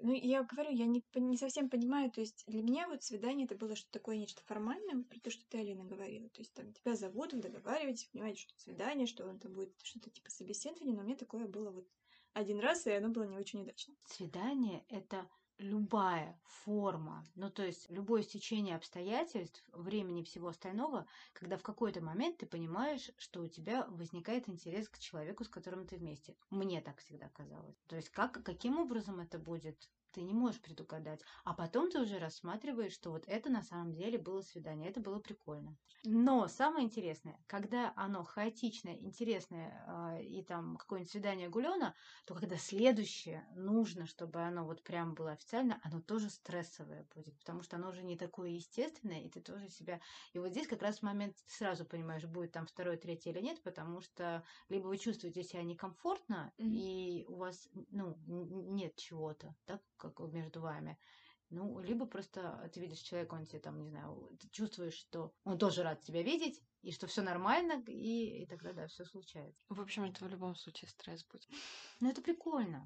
Я говорю, я не совсем понимаю, то есть для меня вот свидание это было что-то такое, нечто формальное, про то, что ты, Алина, говорила. То есть там тебя зовут, вы договариваетесь, понимаете, что свидание, что это будет что-то типа собеседования, но у меня такое было вот один раз, и оно было не очень удачно. Свидание — это... любая форма, то есть любое стечение обстоятельств, времени и всего остального, когда в какой-то момент ты понимаешь, что у тебя возникает интерес к человеку, с которым ты вместе. Мне так всегда казалось. То есть каким образом это будет, ты не можешь предугадать. А потом ты уже рассматриваешь, что вот это на самом деле было свидание, это было прикольно. Но самое интересное, когда оно хаотичное, интересное, и там какое-нибудь свидание гулёна, то когда следующее нужно, чтобы оно вот прям было официально, оно тоже стрессовое будет, потому что оно уже не такое естественное, и ты тоже себя... И вот здесь как раз момент, ты сразу понимаешь, будет там второе, третье или нет, потому что либо вы чувствуете себя некомфортно, и у вас, нет чего-то, так? Как между вами. Либо просто ты видишь человека, он тебе там, не знаю, ты чувствуешь, что он тоже рад тебя видеть, и что все нормально, и тогда, да, все случается. В общем, это в любом случае стресс будет. Но это прикольно.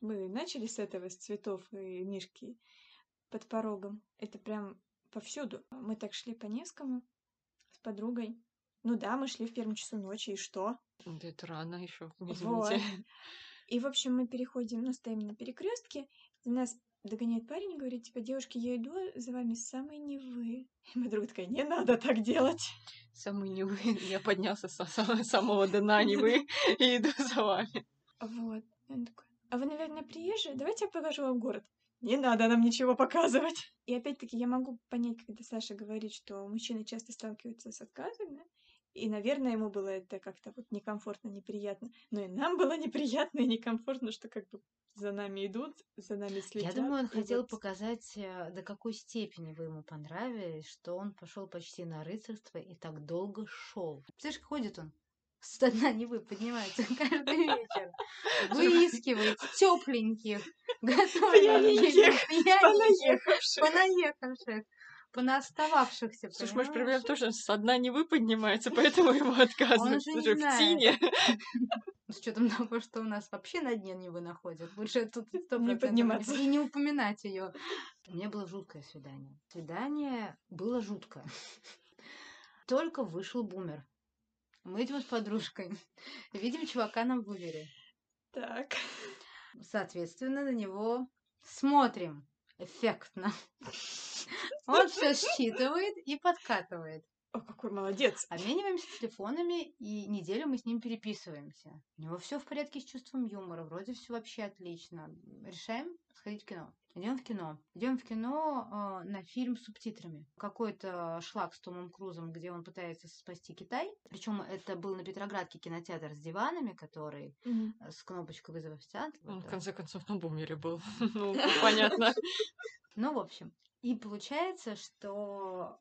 Мы начали с этого, с цветов и мишки. Под порогом. Это прям повсюду. Мы так шли по Невскому с подругой. Мы шли в первом часу ночи, и что? Да это рано еще, извините. Вот. И, в общем, мы переходим, стоим на перекрестке, нас догоняет парень и говорит, типа, девушки, я иду за вами с самой Невы. И моя друга такая, не надо так делать. Самой Невы. Я поднялся с самого дна Невы и иду за вами. Вот. Он такой, а вы, наверное, приезжие? Давайте я покажу вам город. Не надо нам ничего показывать. И опять-таки я могу понять, когда Саша говорит, что мужчины часто сталкиваются с отказами, и, наверное, ему было это как-то вот некомфортно, неприятно. Но и нам было неприятно и некомфортно, что как бы за нами идут, за нами следят. Я думаю, он хотел показать, до какой степени вы ему понравились, что он пошел почти на рыцарство и так долго шел. Представляешь, как ходит он? Со дна Невы поднимается каждый вечер. Выискивает тепленьких, готовеньких, понаехавших. Понаостававшихся. Слушай, может, примерно тоже со дна Невы поднимается, поэтому ему отказывают. Он уже не знает. В тине. С учетом того, что у нас вообще на дне Невы находят. Лучше тут 100% не подниматься. И не упоминать ее. У меня было жуткое свидание. Свидание было жутко. Только вышел бумер. Мы идем с подружкой. Видим чувака на бувере. Так. Соответственно, на него смотрим. Эффектно. Он все считывает и подкатывает. О, какой молодец! Обмениваемся телефонами, и неделю мы с ним переписываемся. У него все в порядке с чувством юмора, вроде все вообще отлично. Решаем сходить в кино. Идем в кино на фильм с субтитрами. Какой-то шлак с Томом Крузом, где он пытается спасти Китай. Причем это был на Петроградке кинотеатр с диванами, который с кнопочкой вызова официанта. Он, в конце концов, на бумере был. Ну, понятно. Ну, в общем. И получается, что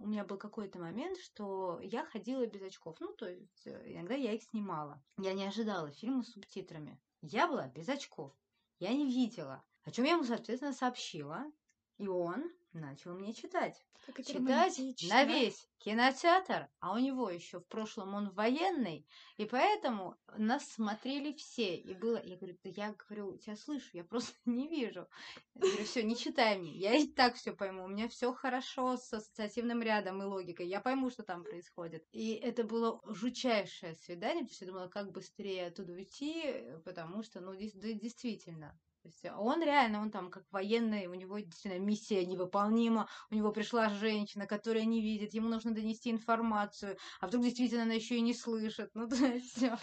у меня был какой-то момент, что я ходила без очков. Ну, то есть иногда я их снимала. Я не ожидала фильма с субтитрами. Я была без очков. Я не видела. О чем я ему, соответственно, сообщила. И он начал мне читать. Читать на весь кинотеатр. А у него еще в прошлом он военный. И поэтому нас смотрели все. И было... Я говорю, тебя слышу, я просто не вижу. Я говорю, все, не читай мне. Я и так все пойму. У меня все хорошо с ассоциативным рядом и логикой. Я пойму, что там происходит. И это было жутчайшее свидание. То есть я думала, как быстрее оттуда уйти. Потому что, ну, действительно... Он реально, он там как военный, у него действительно миссия невыполнима, у него пришла женщина, которая не видит, ему нужно донести информацию, а вдруг действительно она еще и не слышит, ну то есть всё.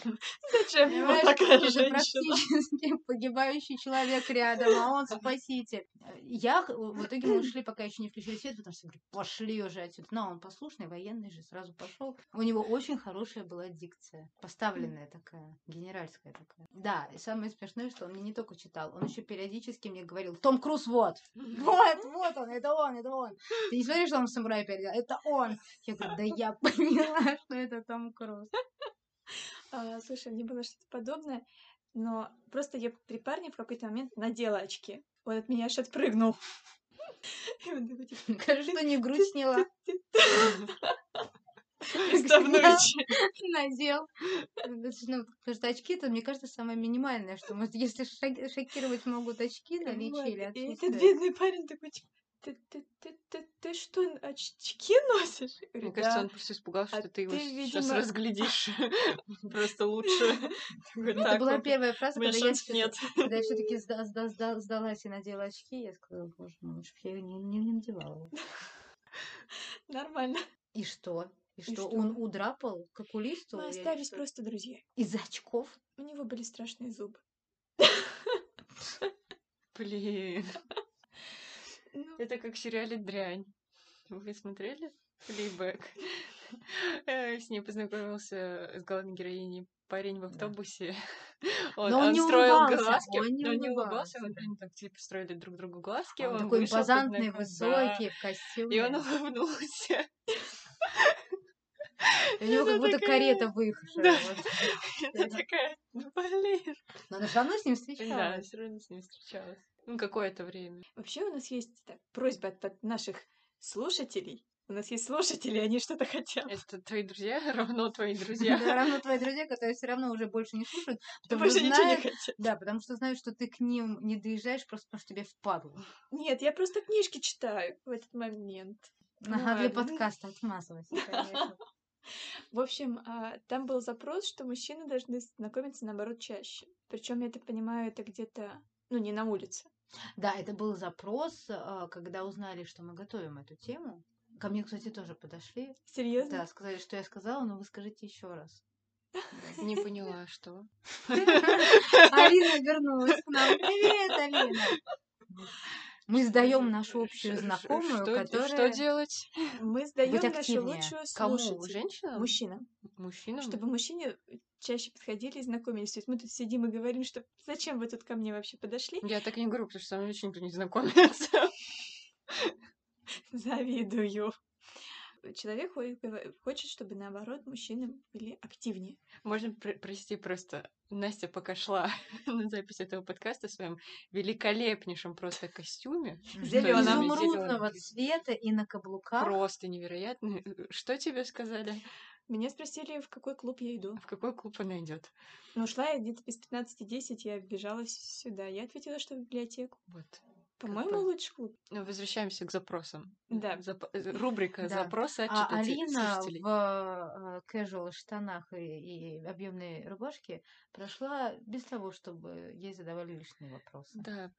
Зачем ему такая женщина? Практически погибающий человек рядом, а он спаситель. В итоге мы ушли, пока еще не включили свет, потому что говорю, пошли уже отсюда. Но он послушный, военный же, сразу пошел. У него очень хорошая была дикция, поставленная такая, генеральская такая. Да, и самое смешное, что он мне не только читал, он еще периодически мне говорил, Том Круз, вот он, это он. Ты не смотри, что он в самурае переделал, это он. Я говорю, да я поняла, что это Том Круз. Слушай, мне было что-то подобное, но просто я при парне в какой-то момент надела очки. Он от меня аж отпрыгнул. Кажется, что не грудь сняла. Надел. Потому что очки, это, мне кажется, самое минимальное, что может, если шокировать могут очки, наличие или отсутствие. Этот бедный парень такой, ты что, очки носишь? Мне кажется, он просто испугался, что ты его сейчас разглядишь просто лучше. Это была первая фраза, когда я все-таки сдалась и надела очки. Я сказала, боже мой, лучше бы я не надевала. Нормально. И что он удрапал к окулисту? Мы остались просто друзья. Из-за очков? У него были страшные зубы. Блин. Это как в сериале «Дрянь». Вы смотрели? Плейбэк. С ней познакомился с главной героиней парень в автобусе. Он строил глазки. Он не улыбался. Они так типа строили друг другу глазки. Он такой импозантный, высокий, в костюме. И он улыбнулся. У него как будто карета выехала. Это такая, блин. Но она все равно с ним встречалась. Да, все равно с ним встречалась. Ну, какое-то время. Вообще у нас есть просьба от наших слушателей. У нас есть слушатели, они что-то хотят. Это твои друзья, равно твои друзья. Да, равно твои друзья, которые все равно уже больше не слушают. Больше ничего не хотят. Да, потому что знают, что ты к ним не доезжаешь, просто потому что тебе впадло. Нет, я просто книжки читаю в этот момент. Ага, для подкаста отмазывайся, конечно. В общем, там был запрос, что мужчины должны знакомиться, наоборот, чаще. Причем я так понимаю, это где-то, ну, не на улице. Да, это был запрос, когда узнали, что мы готовим эту тему. Ко мне, кстати, тоже подошли. Серьезно? Да, сказали, что я сказала, но вы скажите еще раз. Не поняла, что. Алина вернулась к нам. Привет, Алина! Мы сдаем нашу общую знакомую, которая... Что делать? Мы сдаем нашу лучшую слушатель. Кому? Женщина? Мужчина. Мужчина? Чтобы мужчине чаще подходили и знакомились. То есть мы тут сидим и говорим, что зачем вы тут ко мне вообще подошли? Я так не говорю, потому что со мной вообще никто не знакомится. Завидую. Человек хочет, чтобы, наоборот, мужчины были активнее. Можно, прости, просто Настя пока шла на запись этого подкаста в своем великолепнейшем просто костюме. Изумрудного цвета и на каблуках. Просто невероятно. Что тебе сказали? Меня спросили, в какой клуб я иду. В какой клуб она идет? Ну, шла я где-то без 15:10, я вбежала сюда. Я ответила, что в библиотеку. Вот. По-моему, лучший клуб. Возвращаемся к запросам. Да. Рубрика «Запросы от читателей». А Алина в кэжуал штанах и объемной рубашке прошла без того, чтобы ей задавали лишние вопросы. Да,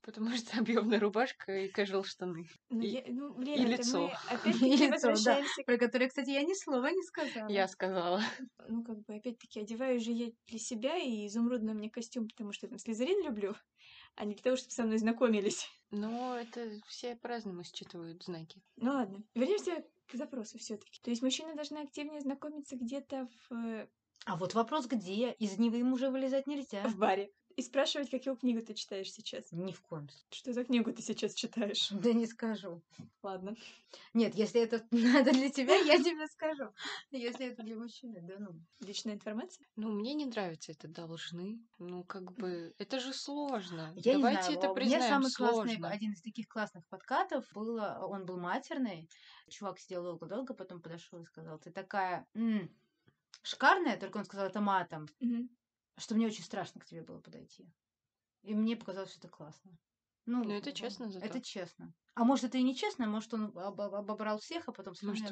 потому что объемная рубашка и кэжуал штаны. И лицо. И лицо, про которое, кстати, я ни слова не сказала. Я сказала. Ну, как бы, опять-таки, одеваю же я для себя и изумрудный мне костюм, потому что я там слизерин люблю, а не для того, чтобы со мной знакомились. Но это все по-разному считывают знаки. Ну ладно, вернемся к запросу все-таки. То есть мужчины должны активнее знакомиться где-то в... А вот вопрос, где? Из него им уже вылезать нельзя. В баре. И спрашивать, какую книгу ты читаешь сейчас. Ни в коем случае. Что за книгу ты сейчас читаешь? Да не скажу. Ладно. Нет, если это надо для тебя, я тебе скажу. Если это для мужчины, да ну. Личная информация? Ну, мне не нравится это «должны». Ну, как бы, это же сложно. Я Давайте не знаю, это признаем, у меня самый классный, один из таких классных подкатов был, он был матерный. Чувак сидел долго-долго, потом подошел и сказал, ты такая шикарная, только он сказал это матом. Угу. Что мне очень страшно к тебе было подойти. И мне показалось, что это классно. Ну, это честно зато. Это честно. А может, это и не честно, может, он обобрал всех, а потом... Может,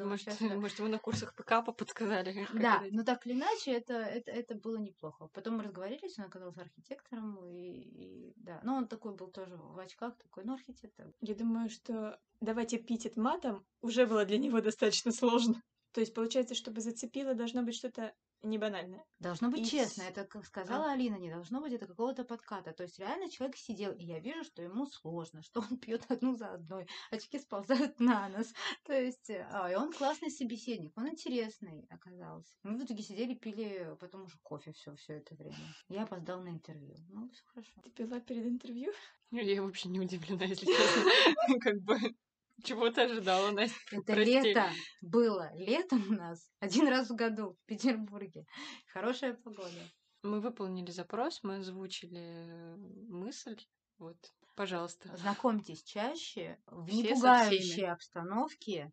его на курсах пикапа подсказали. Да, но так или иначе, это было неплохо. Потом мы разговорились, он оказался архитектором, и да. Но он такой был тоже в очках, такой, ну, архитектор. Я думаю, что давать эпитет матом уже было для него достаточно сложно. То есть, получается, чтобы зацепило, должно быть что-то не банальное. Должно быть честно. Это, как сказала Алина, не должно быть это какого-то подката. То есть, реально человек сидел, и я вижу, что ему сложно, что он пьет одну за одной, очки сползают на нос. То есть, и он классный собеседник, он интересный оказался. Мы в итоге сидели, пили, потом уже кофе все это время. Я опоздала на интервью. Ну, все хорошо. Ты пила перед интервью? Я вообще не удивлена, если честно. Как бы... Чего-то ожидала, Настя. Это лето было. Летом у нас. Один раз в году в Петербурге. Хорошая погода. Мы выполнили запрос, мы озвучили мысль. Вот, пожалуйста. Знакомьтесь чаще, в непугающей обстановке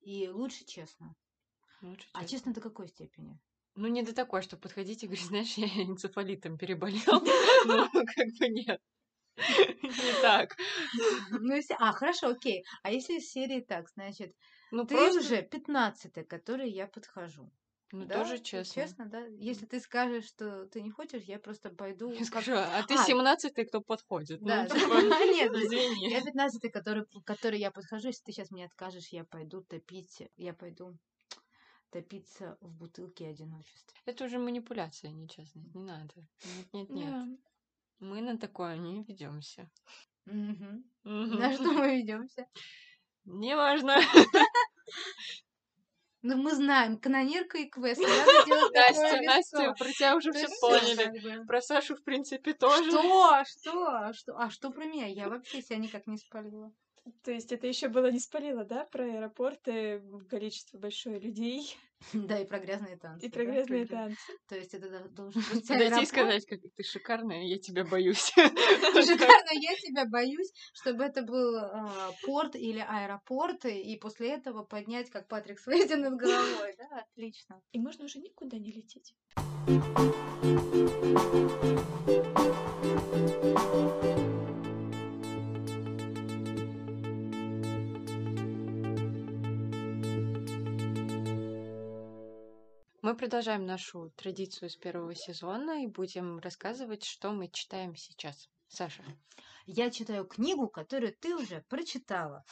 и лучше честно. А честно до какой степени? Ну, не до такой, что подходите и говорите, знаешь, я энцефалитом переболел. Ну, как бы нет. Не так. Хорошо, окей. А если из серии так, значит, ты уже 15-й, к которой я подхожу. Ну, да? Тоже честно. Честно, да? Если ты скажешь, что ты не хочешь, я просто пойду... Я скажу, а ты 17-й, кто подходит. Да, нет, извини. Я 15-й, который я подхожу. Если ты сейчас мне откажешь, я пойду топить. Я пойду топиться в бутылке одиночества. Это уже манипуляция нечестная. Не надо. Нет. Мы на такое не ведемся. На что мы ведемся? Неважно. Ну, мы знаем, канонерка и квест. Настя, про тебя уже все поняли. Про Сашу, в принципе, тоже. Что? А что про меня? Я вообще себя никак не спалила. То есть это еще было не спалило, да? Про аэропорты, количество большое людей. Да, и про грязные танцы. И про грязные танцы. То есть это должен быть аэропорт. Подойти и сказать, как ты шикарная, я тебя боюсь. Шикарная, я тебя боюсь, чтобы это был порт или аэропорт, и после этого поднять, как Патрик Суэзи, над головой. Да, отлично. И можно уже никуда не лететь. Мы продолжаем нашу традицию с первого сезона и будем рассказывать, что мы читаем сейчас. Саша. Я читаю книгу, которую ты уже прочитала.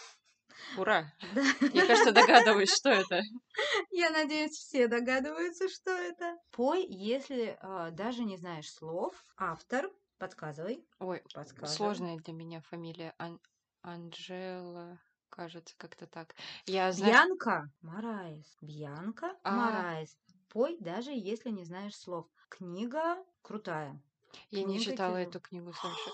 Ура! Да. Я, кажется, догадываюсь, что это. Я надеюсь, все догадываются, что это. Пой, если даже не знаешь слов. Автор, подсказывай. Ой, подсказывай. Сложная для меня фамилия. Анжела... Кажется, как-то так. Я знаю... Бьянка Мораес. Бьянка Мораес. Пой, даже если не знаешь слов. Книга крутая. Я не читала эту книгу, Саша.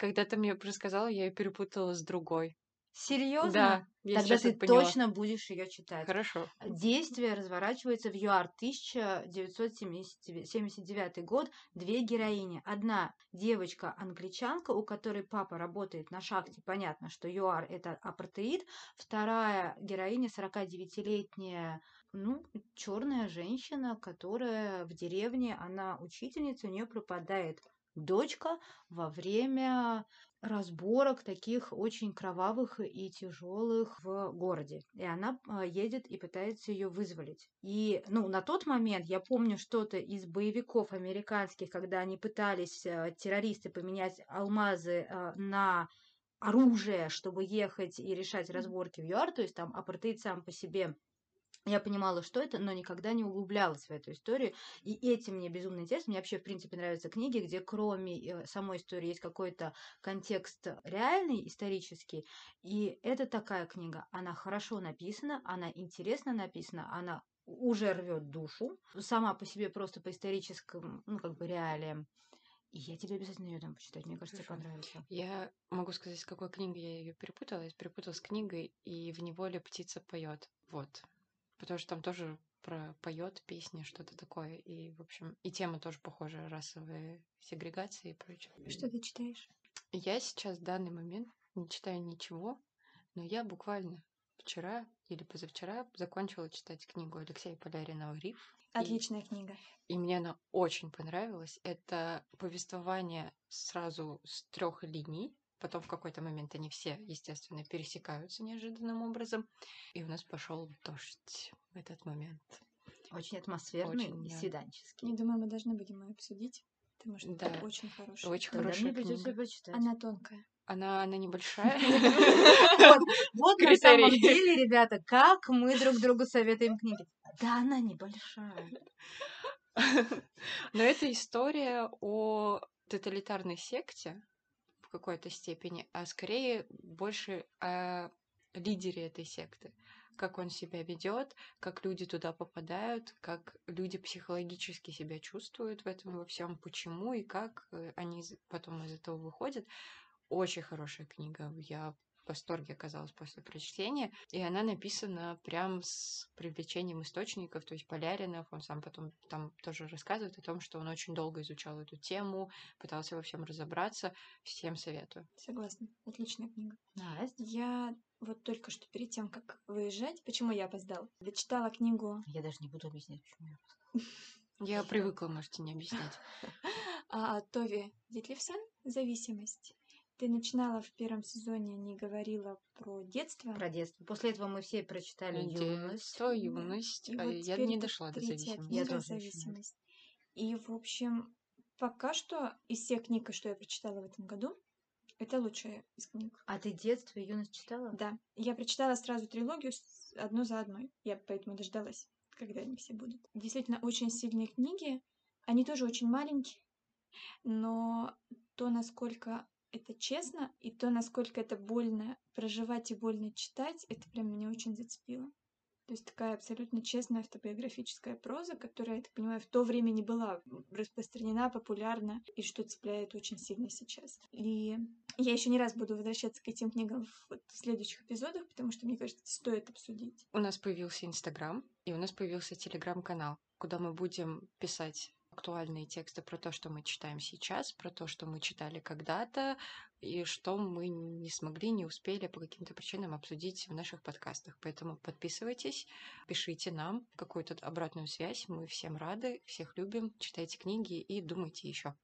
Когда ты мне рассказала, я ее перепутала с другой. Серьезно? Да. Я тогда ты точно будешь ее читать. Хорошо. Действие разворачивается в ЮАР, 1979 год. Две героини. Одна девочка-англичанка, у которой папа работает на шахте. Понятно, что ЮАР – это апартеид. Вторая героиня, 49-летняя, черная женщина, которая в деревне, она учительница, у нее пропадает дочка во время разборок таких очень кровавых и тяжелых в городе. И она едет и пытается ее вызволить. И, на тот момент я помню что-то из боевиков американских, когда они пытались, террористы, поменять алмазы на оружие, чтобы ехать и решать разборки в ЮАР, то есть там апартеид сам по себе. Я понимала, что это, но никогда не углублялась в эту историю. И этим мне безумно интересно. Мне вообще, в принципе, нравятся книги, где кроме самой истории есть какой-то контекст реальный, исторический. И это такая книга. Она хорошо написана, она интересно написана, она уже рвет душу. Сама по себе просто по историческим, реалиям. И я тебе обязательно ее дам почитать. Мне кажется, тебе понравится. Я могу сказать, с какой книги я ее перепутала. Я перепутала с книгой «И в неволе птица поет». Вот. Потому что там тоже про поет песни, что-то такое. И, в общем, и тема тоже похожа, расовые сегрегации и прочее. Что ты читаешь? Я сейчас в данный момент не читаю ничего, но я буквально вчера или позавчера закончила читать книгу Алексея Поляринова «Риф». Отличная книга. И мне она очень понравилась. Это повествование сразу с 3 линий. Потом в какой-то момент они все, естественно, пересекаются неожиданным образом. И у нас пошел дождь в этот момент. Очень атмосферный и свиданческий. Я думаю, мы должны будем ее обсудить, потому что это очень хорошая. Очень хорошая книга. Она тонкая. Она небольшая. Вот на самом деле, ребята, как мы друг другу советуем книги. Да, она небольшая. Но это история о тоталитарной секте, какой-то степени, а скорее больше о лидере этой секты, как он себя ведет, как люди туда попадают, как люди психологически себя чувствуют в этом во всем, почему и как они потом из этого выходят. Очень хорошая книга, я в восторге оказалась после прочтения, и она написана прям с привлечением источников, то есть Поляринов, он сам потом там тоже рассказывает о том, что он очень долго изучал эту тему, пытался во всем разобраться, всем советую. Согласна, отличная книга. Настя? Я вот только что перед тем, как выезжать, почему я опоздала, дочитала книгу... Я даже не буду объяснять, почему я опоздала. Я привыкла, можете не объяснять. Тови Дитлевсон «Зависимость». Ты начинала в первом сезоне, не говорила про детство. Про детство. После этого мы все прочитали «Юность». «Юность». И вот я не дошла до «Зависимости». Я тоже «Зависимость». И, в общем, пока что из всех книг, что я прочитала в этом году, это лучшая из книг. А ты «Детство» и «Юность» читала? Да. Я прочитала сразу трилогию одну за одной. Я поэтому дождалась, когда они все будут. Действительно, очень сильные книги. Они тоже очень маленькие. Но то, насколько... это честно, и то, насколько это больно проживать и больно читать, это прям меня очень зацепило. То есть такая абсолютно честная автобиографическая проза, которая, я так понимаю, в то время не была распространена, популярна, и что цепляет очень сильно сейчас. И я еще не раз буду возвращаться к этим книгам в следующих эпизодах, потому что, мне кажется, стоит обсудить. У нас появился Инстаграм, и у нас появился Телеграм-канал, куда мы будем писать актуальные тексты про то, что мы читаем сейчас, про то, что мы читали когда-то, и что мы не смогли, не успели по каким-то причинам обсудить в наших подкастах. Поэтому подписывайтесь, пишите нам какую-то обратную связь. Мы всем рады, всех любим, читайте книги и думайте еще.